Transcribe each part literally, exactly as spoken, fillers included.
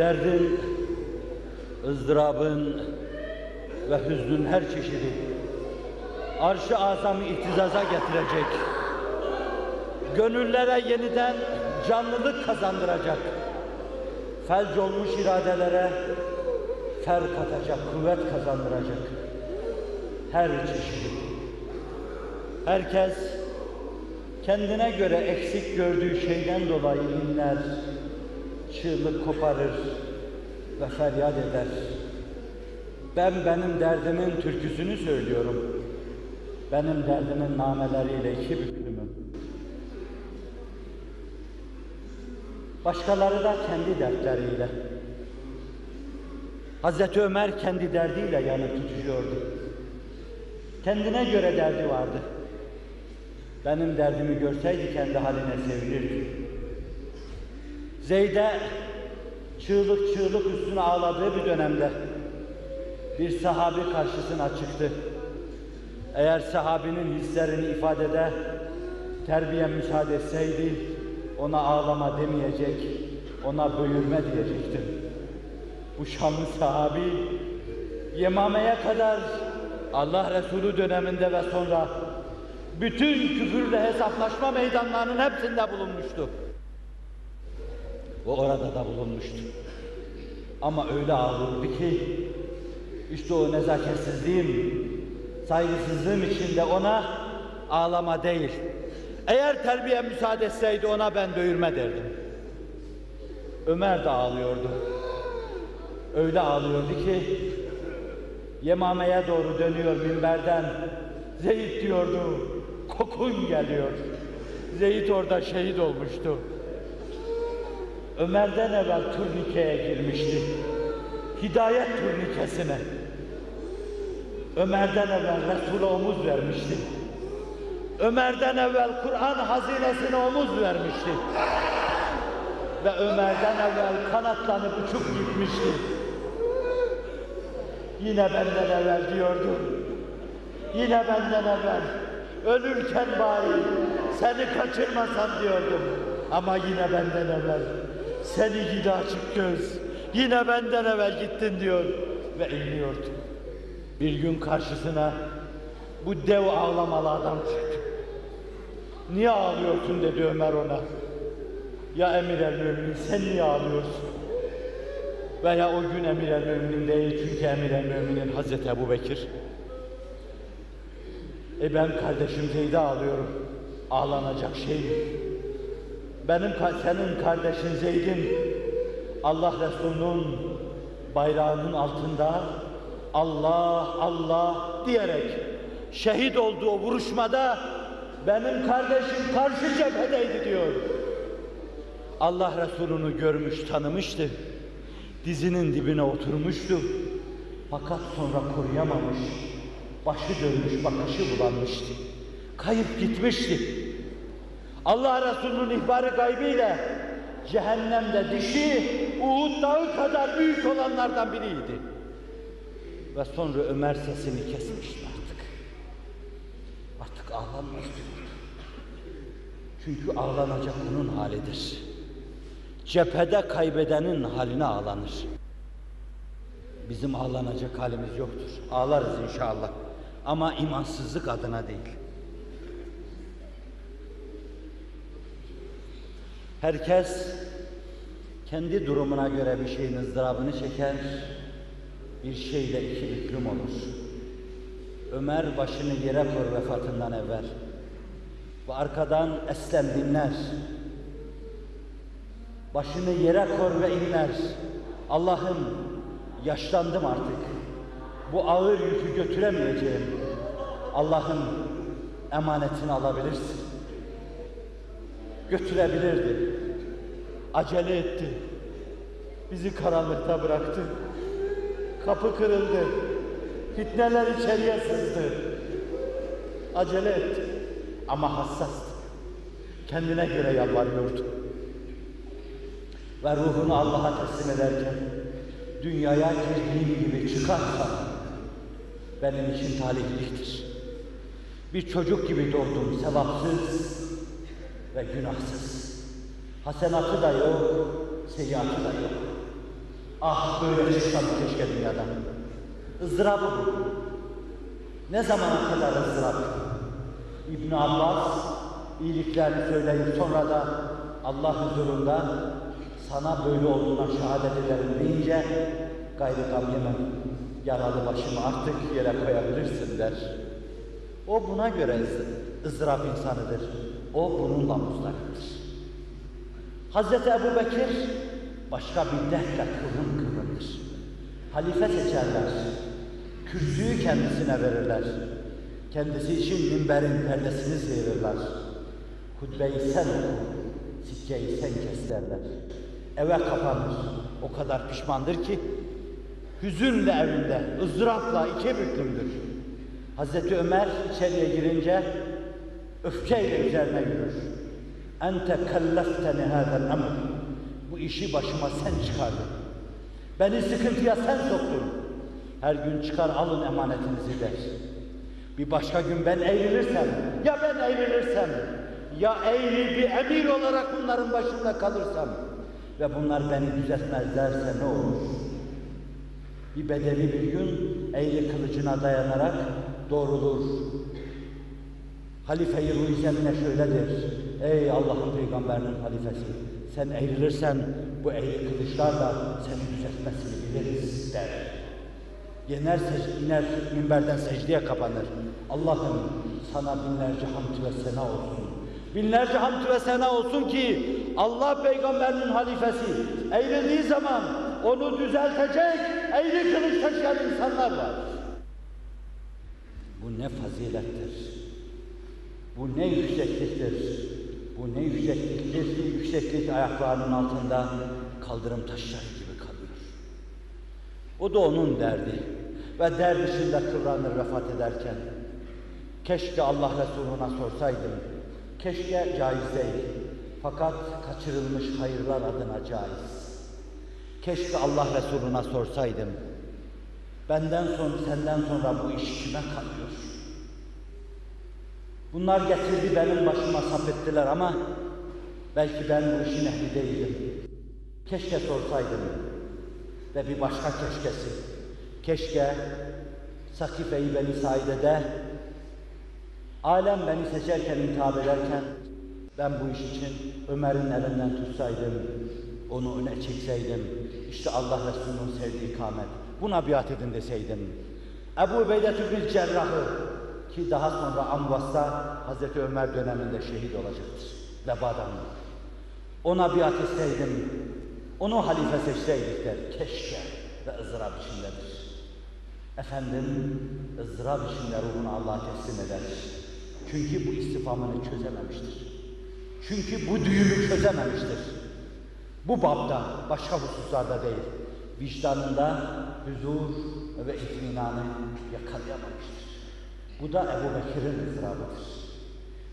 derdin, ızdırabın ve hüznün her çeşidi Arş-ı Azam'ı ihtizaza getirecek, gönüllere yeniden canlılık kazandıracak, felç olmuş iradelere fer katacak, kuvvet kazandıracak her çeşidi. Herkes kendine göre eksik gördüğü şeyden dolayı inler, çığlık koparır ve feryat eder. Ben benim derdimin türküsünü söylüyorum. Benim derdimin nameleriyle iki büklümüm. Başkaları da kendi dertleriyle. Hazreti Ömer kendi derdiyle yanıp tutuşuyordu. Kendine göre derdi vardı. Benim derdimi görseydi kendi haline sevinirdi. Zeyd'e çığlık çığlık üstüne ağladığı bir dönemde bir sahabi karşısına çıktı. Eğer sahabinin hislerini ifadede terbiye müsaade etseydi ona ağlama demeyecek, ona böğürme diyecektim. Bu Şamlı sahabi Yemame'ye kadar Allah Resulü döneminde ve sonra bütün küfürle hesaplaşma meydanlarının hepsinde bulunmuştu. O orada da bulunmuştu. Ama öyle ağlıyordu ki işte o nezaketsizliğim, saygısızlığım içinde ona ağlama değil, eğer terbiye müsaade etseydi ona ben dövülme derdim. Ömer de ağlıyordu. Öyle ağlıyordu ki Yemame'ye doğru dönüyor minberden. Zeyd diyordu, kokun geliyor. Zeyd orada şehit olmuştu. Ömer'den evvel turnikeye girmişti. Hidayet turnikesine. Ömer'den evvel Resul'e omuz vermişti. Ömer'den evvel Kur'an hazinesine omuz vermişti. Ve Ömer'den evvel kanatlanıp uçup gitmişti. Yine benden evvel diyordu. Yine benden evvel. Ölürken bari seni kaçırmasam diyordum. Ama yine benden evvel. Seni gidi açık göz. Yine benden evvel gittin diyor ve eğiliyordu. Bir gün karşısına bu dev ağlamalı adam çıktı. Niye ağlıyorsun dedi Ömer ona. Ya Emir el Müminin sen niye ağlıyorsun? Veya o gün Emir el Müminin değil çünkü Emir el Müminin Hazreti Ebu Bekir. E ben kardeşim Zeyd'e ağlıyorum. Ağlanacak şey mi? Benim, senin kardeşin Zeyd'in Allah Resulü'nün bayrağının altında Allah Allah diyerek şehit olduğu vuruşmada benim kardeşim karşı cephedeydi diyor. Allah Resulü'nü görmüş, tanımıştı. Dizinin dibine oturmuştu. Fakat sonra koruyamamış. Başı dönmüş, bakışı bulanmıştı. Kayıp gitmişti. Allah Resulü'nün ihbarı gaybiyle cehennemde dişi Uhud dağı kadar büyük olanlardan biriydi. Ve sonra Ömer sesini kesmişti artık. Artık ağlanmaz diyordu. Çünkü ağlanacak onun halidir. Cephede kaybedenin haline ağlanır. Bizim ağlanacak halimiz yoktur. Ağlarız inşallah. Ama imansızlık adına değil. Herkes kendi durumuna göre bir şeyin ızdırabını çeker, bir şeyle iki büklüm olur. Ömer başını yere koyar vefatından evvel ve arkadan eslem dinler. Başını yere koyar ve inler. Allah'ım yaşlandım artık. Bu ağır yükü götüremeyeceğim. Allah'ım emanetini alabilirsin. Götürebilirdi. Acele etti. Bizi karanlıkta bıraktı. Kapı kırıldı. Fitneler içeriye sızdı. Acele etti. Ama hassastı. Kendine göre yalvarıyordu. Ve ruhunu Allah'a teslim ederken dünyaya girdiğim gibi çıkarsa benim için talihliktir. Bir çocuk gibi doğdum. Sevapsız ve günahsız. Hasenatı da yok, seyyiatı da yok. Ah böyle çıksam keşke dünyadan. Izdırabı bu. Ne zamana kadar ızdırap? İbn Abbas iyiliklerini söyleyip sonra da Allah huzurunda sana böyle olduğuna şehadet ederim deyince gayrı gam yemem, yaralı başımı artık yere koyabilirsin der. O buna göre ızdırap insanıdır. O bununla muzdariptir. Hazreti Ebu Bekir başka bir dehşet kıvrım kıvrımdır. Halife seçerler. Kürsüyü kendisine verirler. Kendisi için minberin perdesini seyirirler. Hutbeyi sen oku, sikkeyi sen kes derler. Eve kapanır. O kadar pişmandır ki hüzünle evinde, ızdırapla iki büklümdür. Hazreti Ömer içeriye girince öfkeyle üzerine yürür. Ente kellefteni hâzel emr. Bu işi başıma sen çıkardın. Beni sıkıntıya sen soktun. Her gün çıkar alın emanetinizi der. Bir başka gün ben eğrilirsem, ya ben eğrilirsem, ya eğri bir emir olarak bunların başında kalırsam ve bunlar beni düzeltmezlerse ne olur? Bir bedevi bir gün eğri kılıcına dayanarak doğrulur. Halife-i Ruhi Zemine şöyledir: ey Allah'ın peygamberinin halifesi, sen eğrilirsen bu eğri kılıçlar da seni düzeltmesini biliriz der. Yener secde, iner minberden secdeye kapanır. Allah'ım sana binlerce hamd ve sena olsun. Binlerce hamd ve sena olsun ki Allah peygamberinin halifesi eğrildiği zaman onu düzeltecek eğri kılıç taşıyan insanlar var. Bu ne fazilettir. Bu ne yüksekliktir. Bu ne yüksekliktir. Yükseklik ayaklarının altında kaldırım taşları gibi kalıyor. O da onun derdi. Ve derdişinde kıvranır vefat ederken. Keşke Allah Resuluna sorsaydım. Keşke caiz değil. Fakat kaçırılmış hayırlar adına caiz. Keşke Allah Resuluna sorsaydım. Benden sonra, senden sonra bu iş kime kalıyor? Bunlar getirdi benim başıma sapettiler ama belki ben bu işin ehli değilim. Keşke sorsaydım. Ve bir başka keşkesi. Keşke Sakife-i Beni Saide'de alem beni seçerken, intihab ederken ben bu iş için Ömer'in elinden tutsaydım, onu öne çekseydim. İşte Allah Resulü'nün sevdiği ikamet. Buna biat edin deseydim. Ebu Übeydetü'l Cerrah'ı ki daha sonra Amvas'ta Hazreti Ömer döneminde şehit olacaktır. Vebadan. Ona biat etseydim, onu halife seçseydik der. Keşke ve ızdırap içindedir. Efendim ızdırap içinde ruhunu Allah'a teslim eder. Çünkü bu istifamını çözememiştir. Çünkü bu düğümü çözememiştir. Bu babda, başka hususlarda değil. Vicdanında huzur ve itminanı yakalayamamıştır. Bu da Ebu Bekir'in ızdırabıdır.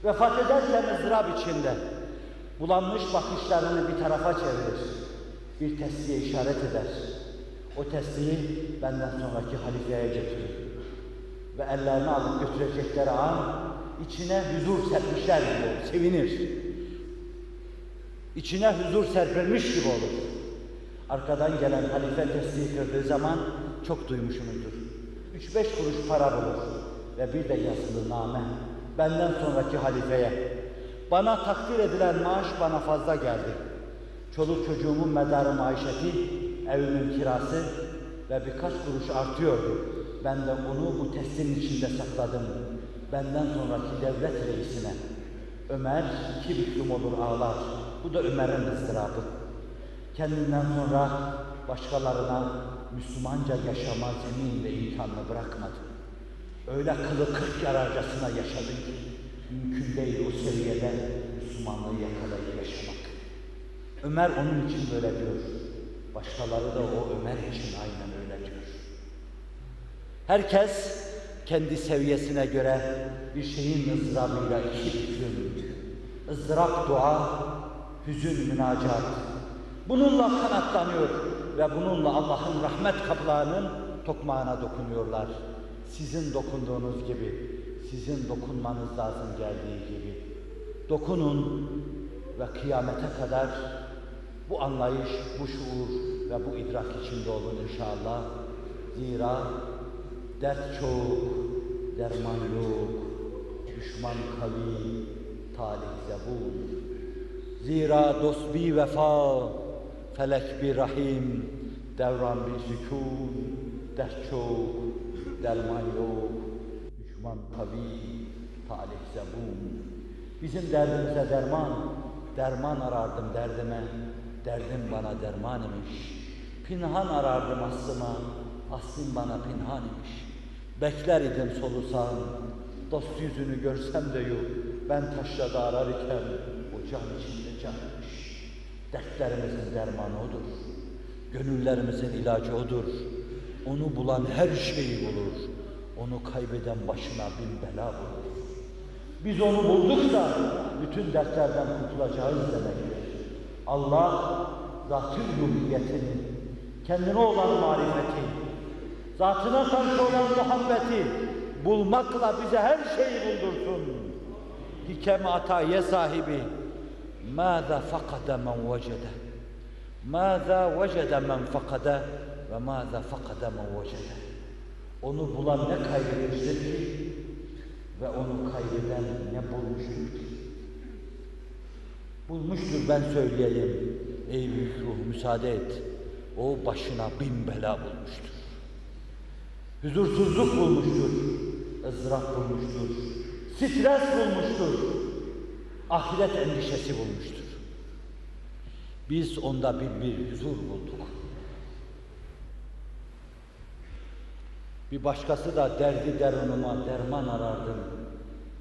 Vefat ederken ızdırap içinde bulanmış bakışlarını bir tarafa çevirir. Bir tesliye işaret eder. O tesliyi benden sonraki halifeye getirir. Ve ellerini alıp götürecekleri an içine huzur serpmişler gibi olur, sevinir. İçine huzur serpilmiş gibi olur. Arkadan gelen halife tesliği kırdığı zaman çok duymuşumdur. Üç beş kuruş para bulur ve bir de yazılı name. Benden sonraki halifeye. Bana takdir edilen maaş bana fazla geldi. Çoluk çocuğumun medarı maişeti, evimin kirası ve birkaç kuruş artıyordu. Ben de onu bu teslim içinde sakladım. Benden sonraki devlet reisine. Ömer iki büklüm olur ağlar. Bu da Ömer'in ızdırabı. Kendinden sonra başkalarına Müslümanca yaşama zemin ve imkanını bırakmadı. Öyle kılı kırk yararcasına yaşadı ki mümkün değil o seviyede Müslümanlığı yakalayıp yaşamak. Ömer onun için böyle diyor. Başkaları da o Ömer için aynen öyle diyor. Herkes kendi seviyesine göre bir şeyin ızdırabıyla iki büklüm. ızdırap dua, hüzün münacat. Bununla kanatlanıyor ve bununla Allah'ın rahmet kapılarının tokmağına dokunuyorlar. Sizin dokunduğunuz gibi, sizin dokunmanız lazım geldiği gibi. Dokunun ve kıyamete kadar bu anlayış, bu şuur, ve bu idrak içinde olun inşallah. Zira dert çok, derman yok, düşman kavi, talih zebun. Zira dost bi vefa, felek bi rahim, devran bi sükûn. Dert çok, derman yok, düşman kavi, talih zebun. Bizim derdimize derman, derman arardım derdime, derdim bana derman imiş. Pinhan arardım aslıma, aslım bana pinhan imiş. Bekler idim solusan, dost yüzünü görsem de yok, ben taşla da arar iken, o can içinde canmış. Dertlerimizin dermanı odur, gönüllerimizin ilacı odur. Onu bulan her şeyi bulur, onu kaybeden başına bin bela bulur. Biz onu bulduk da bütün dertlerden kurtulacağız demektir. Allah, zat-ı uluhiyetini, kendine olan marifeti, zatına karşı olan muhabbeti bulmakla bize her şeyi buldursun. Hikem-i ataye sahibi, ماذا فقد من وجده, ماذا وجد من فقده ve ماذا فقد من وجده. Onu bulan ne kaybedecek ki? Ve onu kaybeden ne bulmuştur? Bulmuştur, ben söyleyeyim. Ey büyük ruh, müsaade et. O başına bin bela bulmuştur. Huzursuzluk bulmuştur. ızdırap bulmuştur. Stres bulmuştur. Ahiret endişesi bulmuştur. Biz onda bir bir huzur bulduk. Bir başkası da derdi dermanıma derman arardım.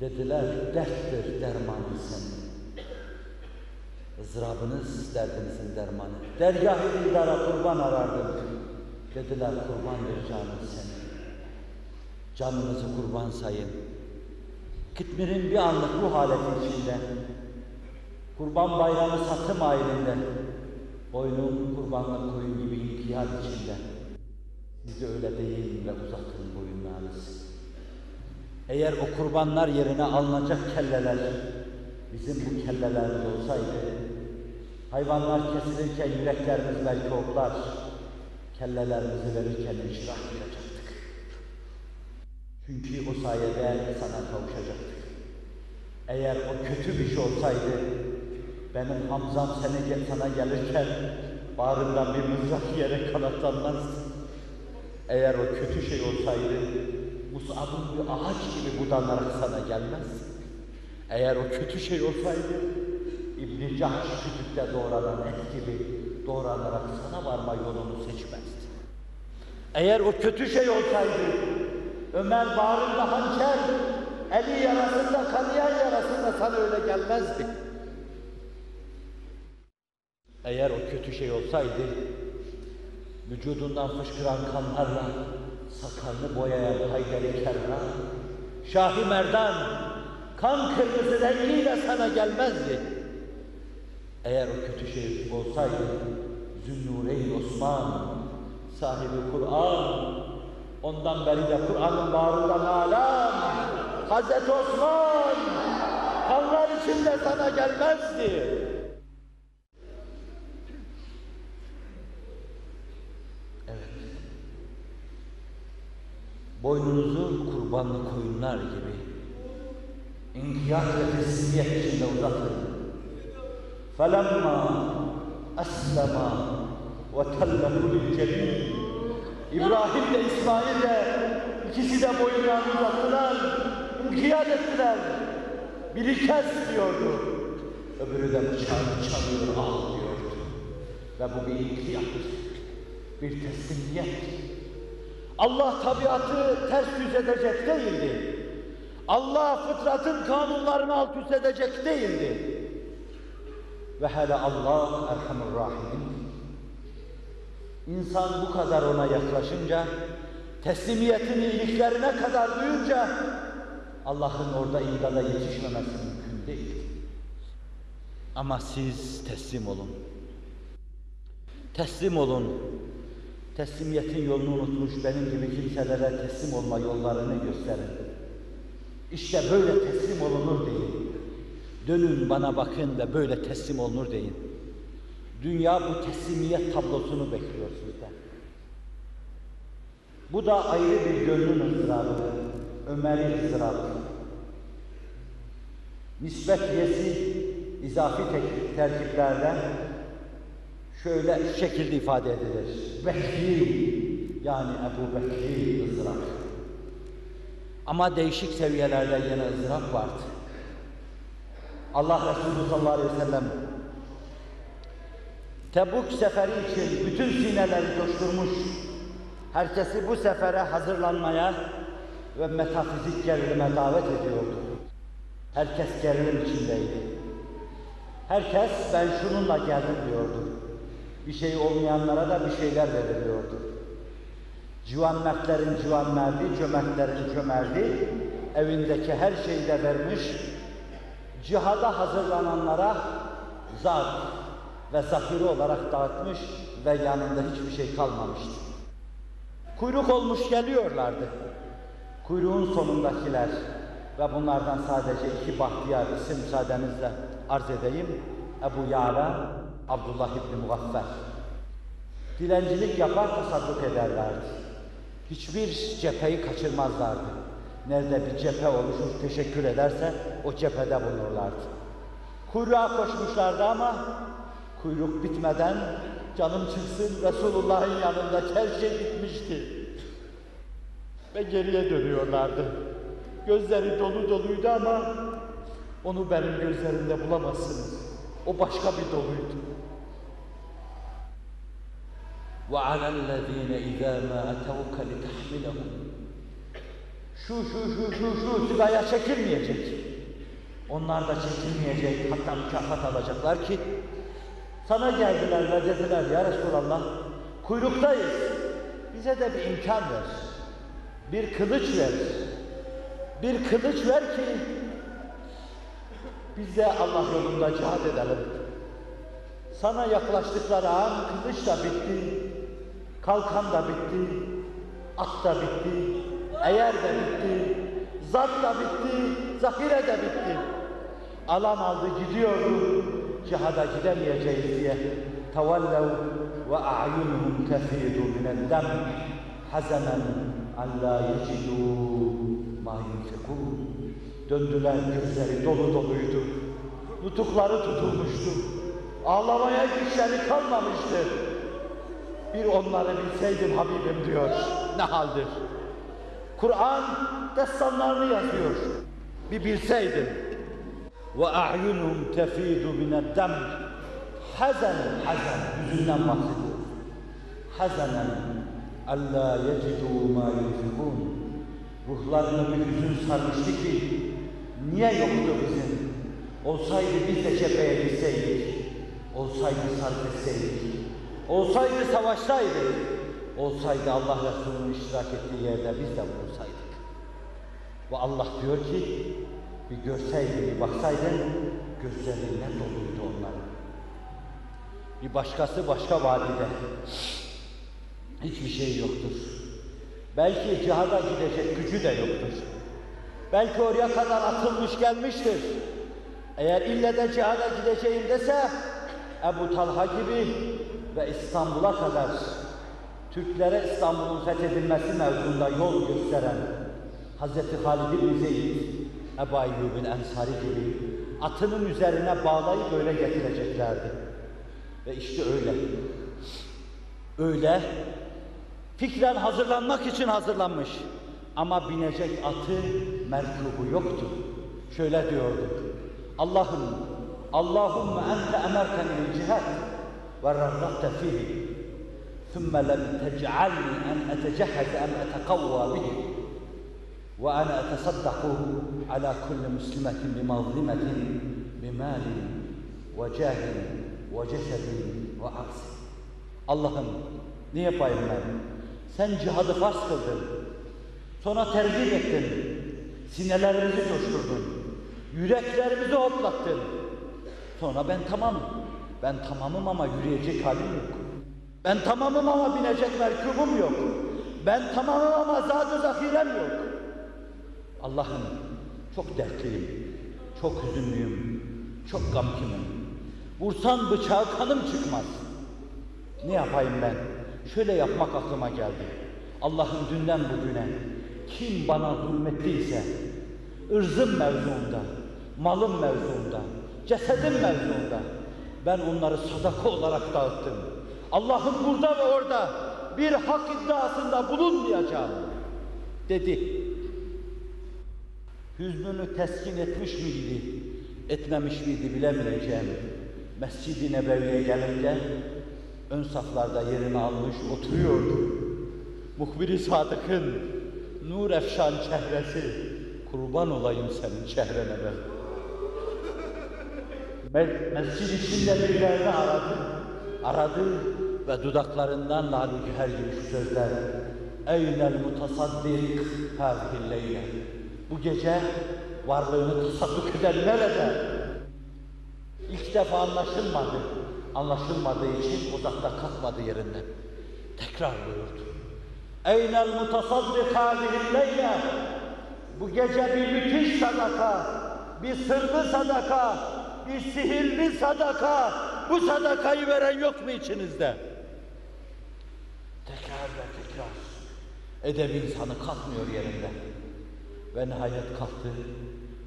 Dediler derttir dermanın senin. Izdırabınız derdinizin dermanı. Dergâh-ı dildara kurban arardım. Dediler kurbandır canın senin. Canınızı kurban sayın. Kitmirin bir anlık ruh haleti içinde. Kurban bayramı satım ayininde. Boynum kurbanla koyun gibi inkiyat içinde. Bize öyle değil ve uzatın boyunlarınızı. Eğer o kurbanlar yerine alınacak kelleler bizim bu kellelerimiz olsaydı, hayvanlar kesilirken yüreklerimiz belki oklar, kellelerimizi verirken inşirah edecektik. Çünkü o sayede sana kavuşacaktık. Eğer o kötü bir şey olsaydı, benim Hamzam seni sana gelirken bağrından bir mızrak yere kanatlanmazdı. Eğer o kötü şey olsaydı, Mus'ab'ın bir ağaç gibi budanarak sana gelmez. Eğer o kötü şey olsaydı, İbn-i Cahş kütükte doğranan et gibi doğranarak sana varma yolunu seçmezdi. Eğer o kötü şey olsaydı, Ömer bağrında hançer, eli yarasında, kanayan yarasında sana öyle gelmezdi. Eğer o kötü şey olsaydı, vücudundan fışkıran kanlarla sakalını boyayan Haydar-ı Kerran, Şah-ı Merdan, kan kırmızı rengiyle sana gelmezdi. Eğer o kötü şey olsaydı, Zünnûreyn Osman, sahibi Kur'an, ondan beri de Kur'an'ın bağrından âlâm, Hazreti Osman, kanlar içinde sana gelmezdi. Boynunuzu kurbanlı koyunlar gibi inkiyat ve teslimiyet içinde uzatın. فَلَمَّا أَسْلَمَا وَتَلَّهُ لِلْجَبِينَ İbrahim de İsmail de ikisi de boyunlarını uzattılar, inkiyat ettiler. Biri kes diyordu, öbürü de bıçağını çalıyor, ah diyordu. Ve bu bir inkiyat, bir teslimiyet. Allah tabiatı ters yüz edecek değildi. Allah fıtratın kanunlarını alt üst edecek değildi. Ve hele Allah Erhamur Rahim. İnsan bu kadar ona yaklaşınca, teslimiyetini iliklerine kadar duyunca, Allah'ın orada imdada yetişmemesi mümkün değil. Ama siz teslim olun. Teslim olun. Teslimiyetin yolunu unutmuş benim gibi kimselere teslim olma yollarını gösterin. İşte böyle teslim olunur deyin. Dönün bana bakın da böyle teslim olunur deyin. dünya bu teslimiyet tablosunu bekliyor sizden. Bu da ayrı bir gönlün ızdırabı, Ömer'in ızdırabı. Nisbetiyesi izafi terkiplerde şöyle şekilde ifade edilir. Bekir, yani Ebu Bekir ızdırabı. Ama değişik seviyelerde yine ızdırap vardı. Allah Resulü sallallahu aleyhi ve sellem Tebuk seferi için bütün sineleri coşturmuş, herkesi bu sefere hazırlanmaya ve metafizik gerilime davet ediyordu. Herkes gerilim içindeydi. Herkes ben şununla geldim diyordu. Bir şey olmayanlara da bir şeyler veriliyordu. Civan mertlerin civan merdi, cömertlerin cömerdi, evindeki her şeyi de vermiş, cihada hazırlananlara zar ve zafiri olarak dağıtmış ve yanında hiçbir şey kalmamıştı. Kuyruk olmuş geliyorlardı. Kuyruğun sonundakiler ve bunlardan sadece iki bahtiyar isim müsaadenizle arz edeyim. Ebu Yâla, Abdullah İbni Mugaffer. Dilencilik yapar, tasadduk ederlerdi. Hiçbir cepheyi kaçırmazlardı. Nerede bir cephe oluşur, teşekkür ederse o cephede bulunurlardı. Kuyruğa koşmuşlardı ama kuyruk bitmeden canım çıksın, Resulullah'ın yanındaki her şey bitmişti. Ve geriye dönüyorlardı. Gözleri dolu doluydu ama onu benim gözlerimde bulamazsınız. O başka bir doluydu. وَعَلَى الَّذ۪ينَ اِذَا مَا اَتَوْكَ لِتَحْمِلَهُمْ Şu, şu, şu, şu, şu sıraya çekilmeyecek. Onlar da çekilmeyecek, hatta mükafat alacaklar ki sana geldiler ve dediler, ya Resulallah, kuyruktayız, bize de bir imkan ver, bir kılıç ver, bir kılıç ver ki biz de Allah yolunda cihat edelim. Sana yaklaştıkları an kılıç da bitti, kalkan da bitti, at da bitti, eğer de bitti, zat da bitti, zafire de bitti. Alan aldı gidiyordu, cihada gidemeyeceğiz diye tevellev ve a'yunuhum tefîdu mineddem hazanen allâ yecidû mâ yunfikûn. Döndüler, gözleri dolu doluydu, nutukları tutulmuştu, ağlamaya güçleri kalmamıştı. Bir onları bilseydim Habibim diyor, ne haldir? Kur'an destanlarını yazıyor, bir bilseydim. وَاَعْيُنُمْ تَف۪يدُ مِنَ الدَّمْرِ حَزَنًا حَزَنًا Yüzünden bahsediyor. حَزَنًا اَلَّا يَجِدُوا مَا يُنْفِقُونَ Ruhlarını bir hüzün sarmıştı ki, niye yoktu bizim? Olsaydı biz de cepheye gitseydik, olsaydı sarf etseydik, olsaydı savaştaydık, olsaydı Allah Resulü'nün iştirak ettiği yerde biz de bulunsaydık. Ve Allah diyor ki, bir görseydin, bir baksaydın, gözlerinden doluydu onların. Bir başkası başka vadide, hiçbir şey yoktur. Belki cihada gidecek gücü de yoktur. Belki oraya kadar atılmış gelmiştir. Eğer ille de cihada gideceğim dese, Ebu Talha gibi ve İstanbul'a kadar Türklere İstanbul'un fethedilmesi mevzunda yol gösteren Hazreti Halid bin Zeyd, Ebu Eyyub'in Ensari gibi atının üzerine bağlayıp öyle getireceklerdi. Ve işte öyle. Öyle fikren hazırlanmak için hazırlanmış. Ama binecek atı, merkubu yoktu. Şöyle diyordu. Allah'ım, Allahümme ente emertenil cihat ve rarrakte fihi thumme lem tec'alni en etecehheze em etekavva bihi ve ana etesaddaku ala kulli muslimetin bi mazlimetin bi malin ve cahin ve cesedin ve aksin. Allah'ım ne yapayım ben? Sen cihadı farz kıldın, sonra tergib ettin, sinelerimizi coşturdun, yüreklerimizi hoplattın. Sonra ben tamam, ben tamamım ama yürüyecek halim yok. Ben tamamım ama binecek merkubum yok. Ben tamamım ama zat-ı zafirem yok. Allah'ım çok dertliyim, çok hüzünlüyüm, çok gamkimim. Vursan bıçağı kanım çıkmaz. Ne yapayım ben? Şöyle yapmak aklıma geldi. Allah'ın dünden bugüne kim bana zulmettiyse, ırzım mevzuunda, malım mevzuunda, cesedim mevzuunda, ben onları sadaka olarak dağıttım. Allah'ım burada ve orada bir hak iddiasında bulunmayacağım dedi. Hüznünü teskin etmiş miydi, etmemiş miydi bilemeyeceğim. Mescid-i Nebevi'ye gelince ön saflarda yerini almış oturuyordu. Muhbir-i Sadık'ın nur efşan çehresi, kurban olayım senin çehrene ben. ben mescid içinde birilerini aradı, aradı ve dudaklarından lalüker gibi sözler. Eynel mutasaddik hâzihil leyle. Bu gece varlığını tasadduk eden nerede? İlk defa anlaşılmadı. Anlaşılmadığı için uzakta kalkmadı yerinden. Tekrar buyurdu. Eynel mutasaddik hâzihil leyle. Bu gece bir müthiş sadaka, bir sırlı sadaka, bir sihirli sadaka, bu sadakayı veren yok mu içinizde? Tekrar ve tekrar. Edeb insanı kalkmıyor yerinde. Ve nihayet kalktı,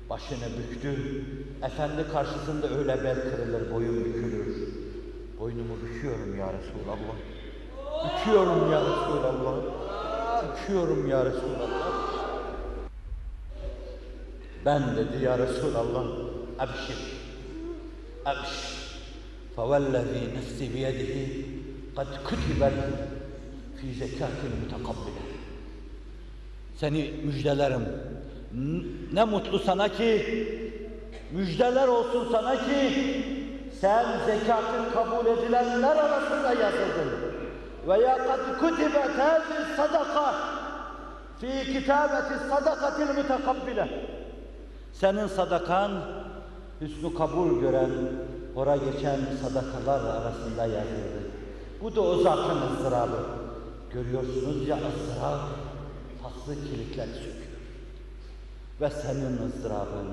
başını büktü. Efendi karşısında öyle bel kırılır, boyun bükülür. Boynumu büküyorum ya Resulallah. Büküyorum ya Resulallah. Büküyorum ya Resulallah. Ben dedi ya Resulallah, ebşir, ebşir. فَوَالَّذ۪ي نَفْسِ بِيَدِهِ قَدْ كُتِبَ فِي زَكَاتٍ مُتَقَبِّلَةٍ. Seni müjdelerim. Ne mutlu sana ki, müjdeler olsun sana ki, sen zekatın kabul edilenler arasında yazıldın. وَيَا قَدْ كُتِبَ تَذِ الصَّدَقَةِ فِي كِتَابَةِ الصَّدَقَةِ الْمُتَقَبِّلَةِ. Senin sadakan, hüsnü kabul gören, hora geçen sadakalar arasında yazıldı. Bu da o zatın ızdırabı. Görüyorsunuz ya, ızdırab faslı kilitleri söküyor. Ve senin ızdırabın.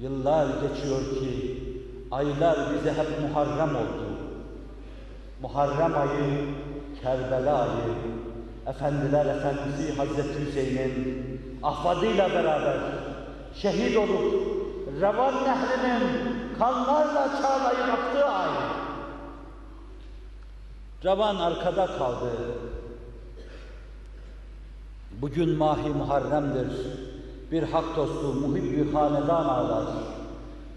Yıllar geçiyor ki, aylar bize hep Muharrem oldu. Muharrem ayı, Kerbela ayı, Efendiler Efendisi Hazreti Hüseyin'in ahvadıyla beraber şehit olup Revan Nehri'nin kanlarla çağlayıp yaptığı ay. Revan arkada kaldı. Bugün Mahi Muharrem'dir. Bir hak dostu, muhib bir hanedan ağlar.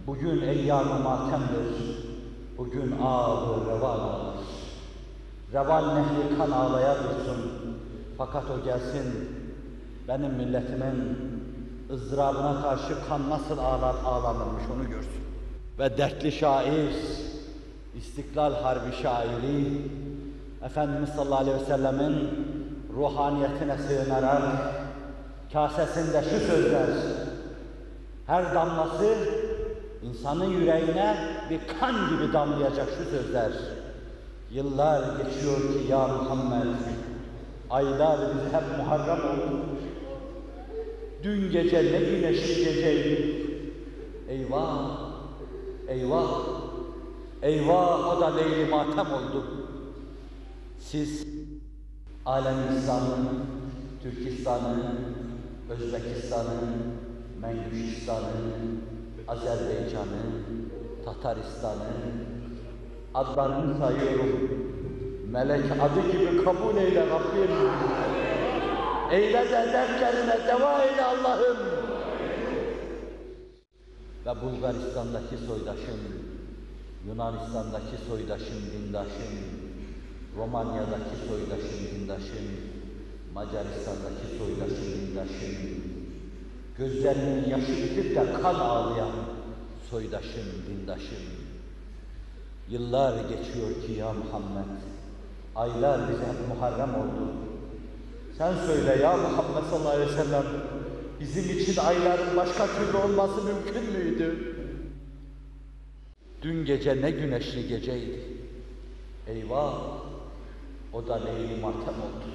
Bugün eyyam-ı matemdir. Bugün ağır revan ağlar. Revan nehri kan ağlaya dursun. Fakat o gelsin, benim milletimin ızdırabına karşı kan nasıl ağlar, ağlanırmış onu görsün. Ve dertli şair, İstiklal Harbi şairi, Efendimiz sallallahu aleyhi ve sellemin ruhaniyetine sığınarak kasesinde şu sözler, her damlası insanın yüreğine bir kan gibi damlayacak şu sözler. Yıllar geçiyor ki ya Muhammed, aylar bizi hep Muharrem oldu. Dün gece ne güneşli geceydi. Eyvah! Eyvah! Eyvah! O da leyli matem oldu. Siz alem-i İslam'ın, Türkistan'ın, Özbekistan'ın, Mengüşistan'ın, Azerbaycan'ın, Tataristan'ın adlarını sayıyorum. Melek adı gibi kabul eyle Rabbim. Eyle de dertlerine deva eyle Allah'ım. Ve Bulgaristan'daki soydaşım, Yunanistan'daki soydaşım, dindaşım, Romanya'daki soydaşım, dindaşım, Macaristan'daki soydaşım, dindaşım, gözlerinin yaşı bitip de kan ağlayan soydaşım, dindaşım. Yıllar geçiyor ki ya Muhammed, aylar bize hep Muharrem oldu. Sen söyle ya Muhammed sallallahu aleyhi ve sellem, bizim için ayların başka türlü olması mümkün müydü? Dün gece ne güneşli geceydi. Eyvah! O da leyli matem oldu.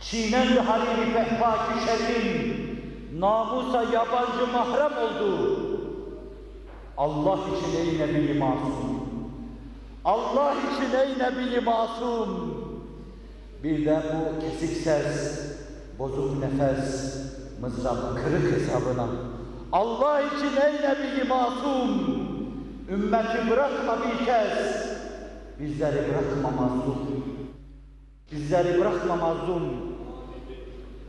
Çiğnendi harimi pehpaki şerim, namusa yabancı mahrem oldu. Allah için ey Nebi-i Masum, Allah için ey Nebi-i Masum. Bir de bu kesik ses, bozuk nefes, mızrap kırık hesabına, Allah için ey Nebi-i Masum, ümmeti bırakma bir kez, bizleri bırakma mazlum, bizleri bırakma mazlum.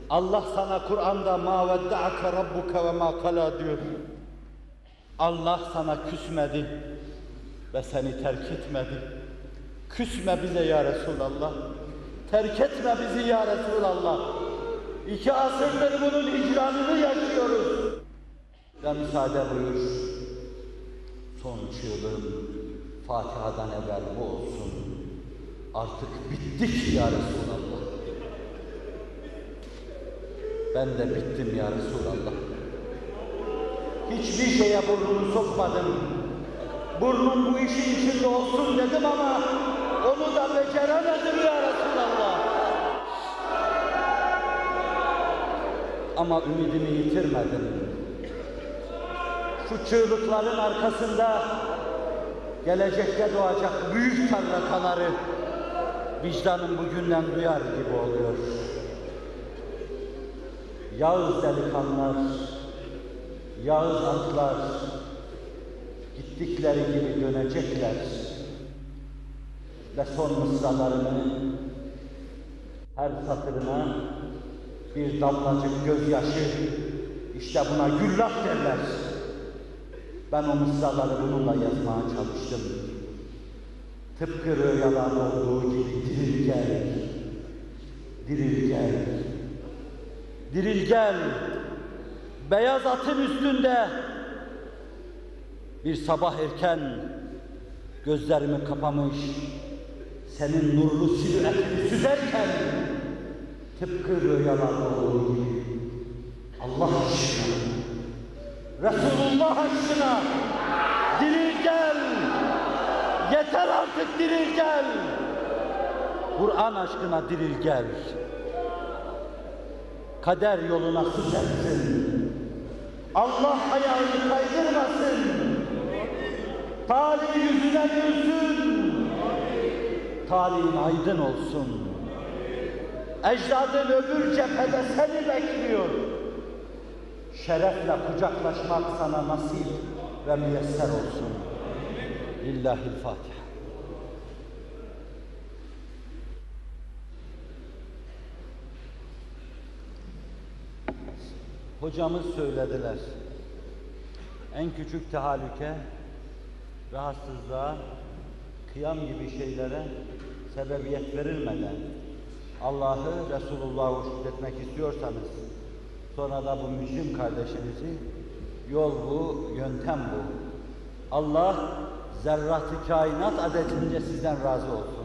Allah sana Kur'an'da مَا وَدَّعَكَ رَبُّكَ وَمَا قَلَى diyor. Allah sana küsmedi ve seni terk etmedi. Küsme bize ya Resulallah, terk etme bizi ya Resulallah. İki asırdır bunun hicranını yaşıyoruz. Ve müsaade buyur, son üç yılın Fatiha'dan evvel bu olsun. Artık bittik ya Resulallah. Ben de bittim ya Resulallah. Hiçbir şeye burnumu sokmadım. Burnum bu işin içinde olsun dedim ama onu da beceremedim ya Resulallah. Ama ümidimi yitirmedim. Şu çığlıkların arkasında gelecekte doğacak büyük tarlataları vicdanım bugünden duyar gibi oluyor. Yağız delikanlar, Yağız atlar gittikleri gibi dönecekler ve son mısralarının her satırına bir damlacık gözyaşı, işte buna güllaf derler. Ben o mısraları bununla yazmaya çalıştım. Tıpkı rüyalar olduğu gibi diril gel, diril gel, diril gel. Beyaz atın üstünde bir sabah erken gözlerimi kapamış, senin nurlu silüetini süzerken tıpkı rüyalar olduğu gibi Allah aşkına, Resulullah aşkına diril gel, yeter artık diril gel, Kur'an aşkına diril gel. Kader yoluna sus etsin, Allah ayağını kaydırmasın, talih yüzüne gülsün, talihin aydın olsun, ecdadın öbür cephede seni bekliyor. Şerefle kucaklaşmak sana nasip ve müyesser olsun. Lillahi'l Fatiha. Hocamız söylediler. En küçük tehalüke, rahatsızlığa, kıyam gibi şeylere sebebiyet verilmeden Allah'ı, Resulullah'ı şükretmek istiyorsanız, sonra da bu mücrim kardeşimizi, yol bu, yöntem bu. Allah zerrat-ı kainat adetince sizden razı olsun.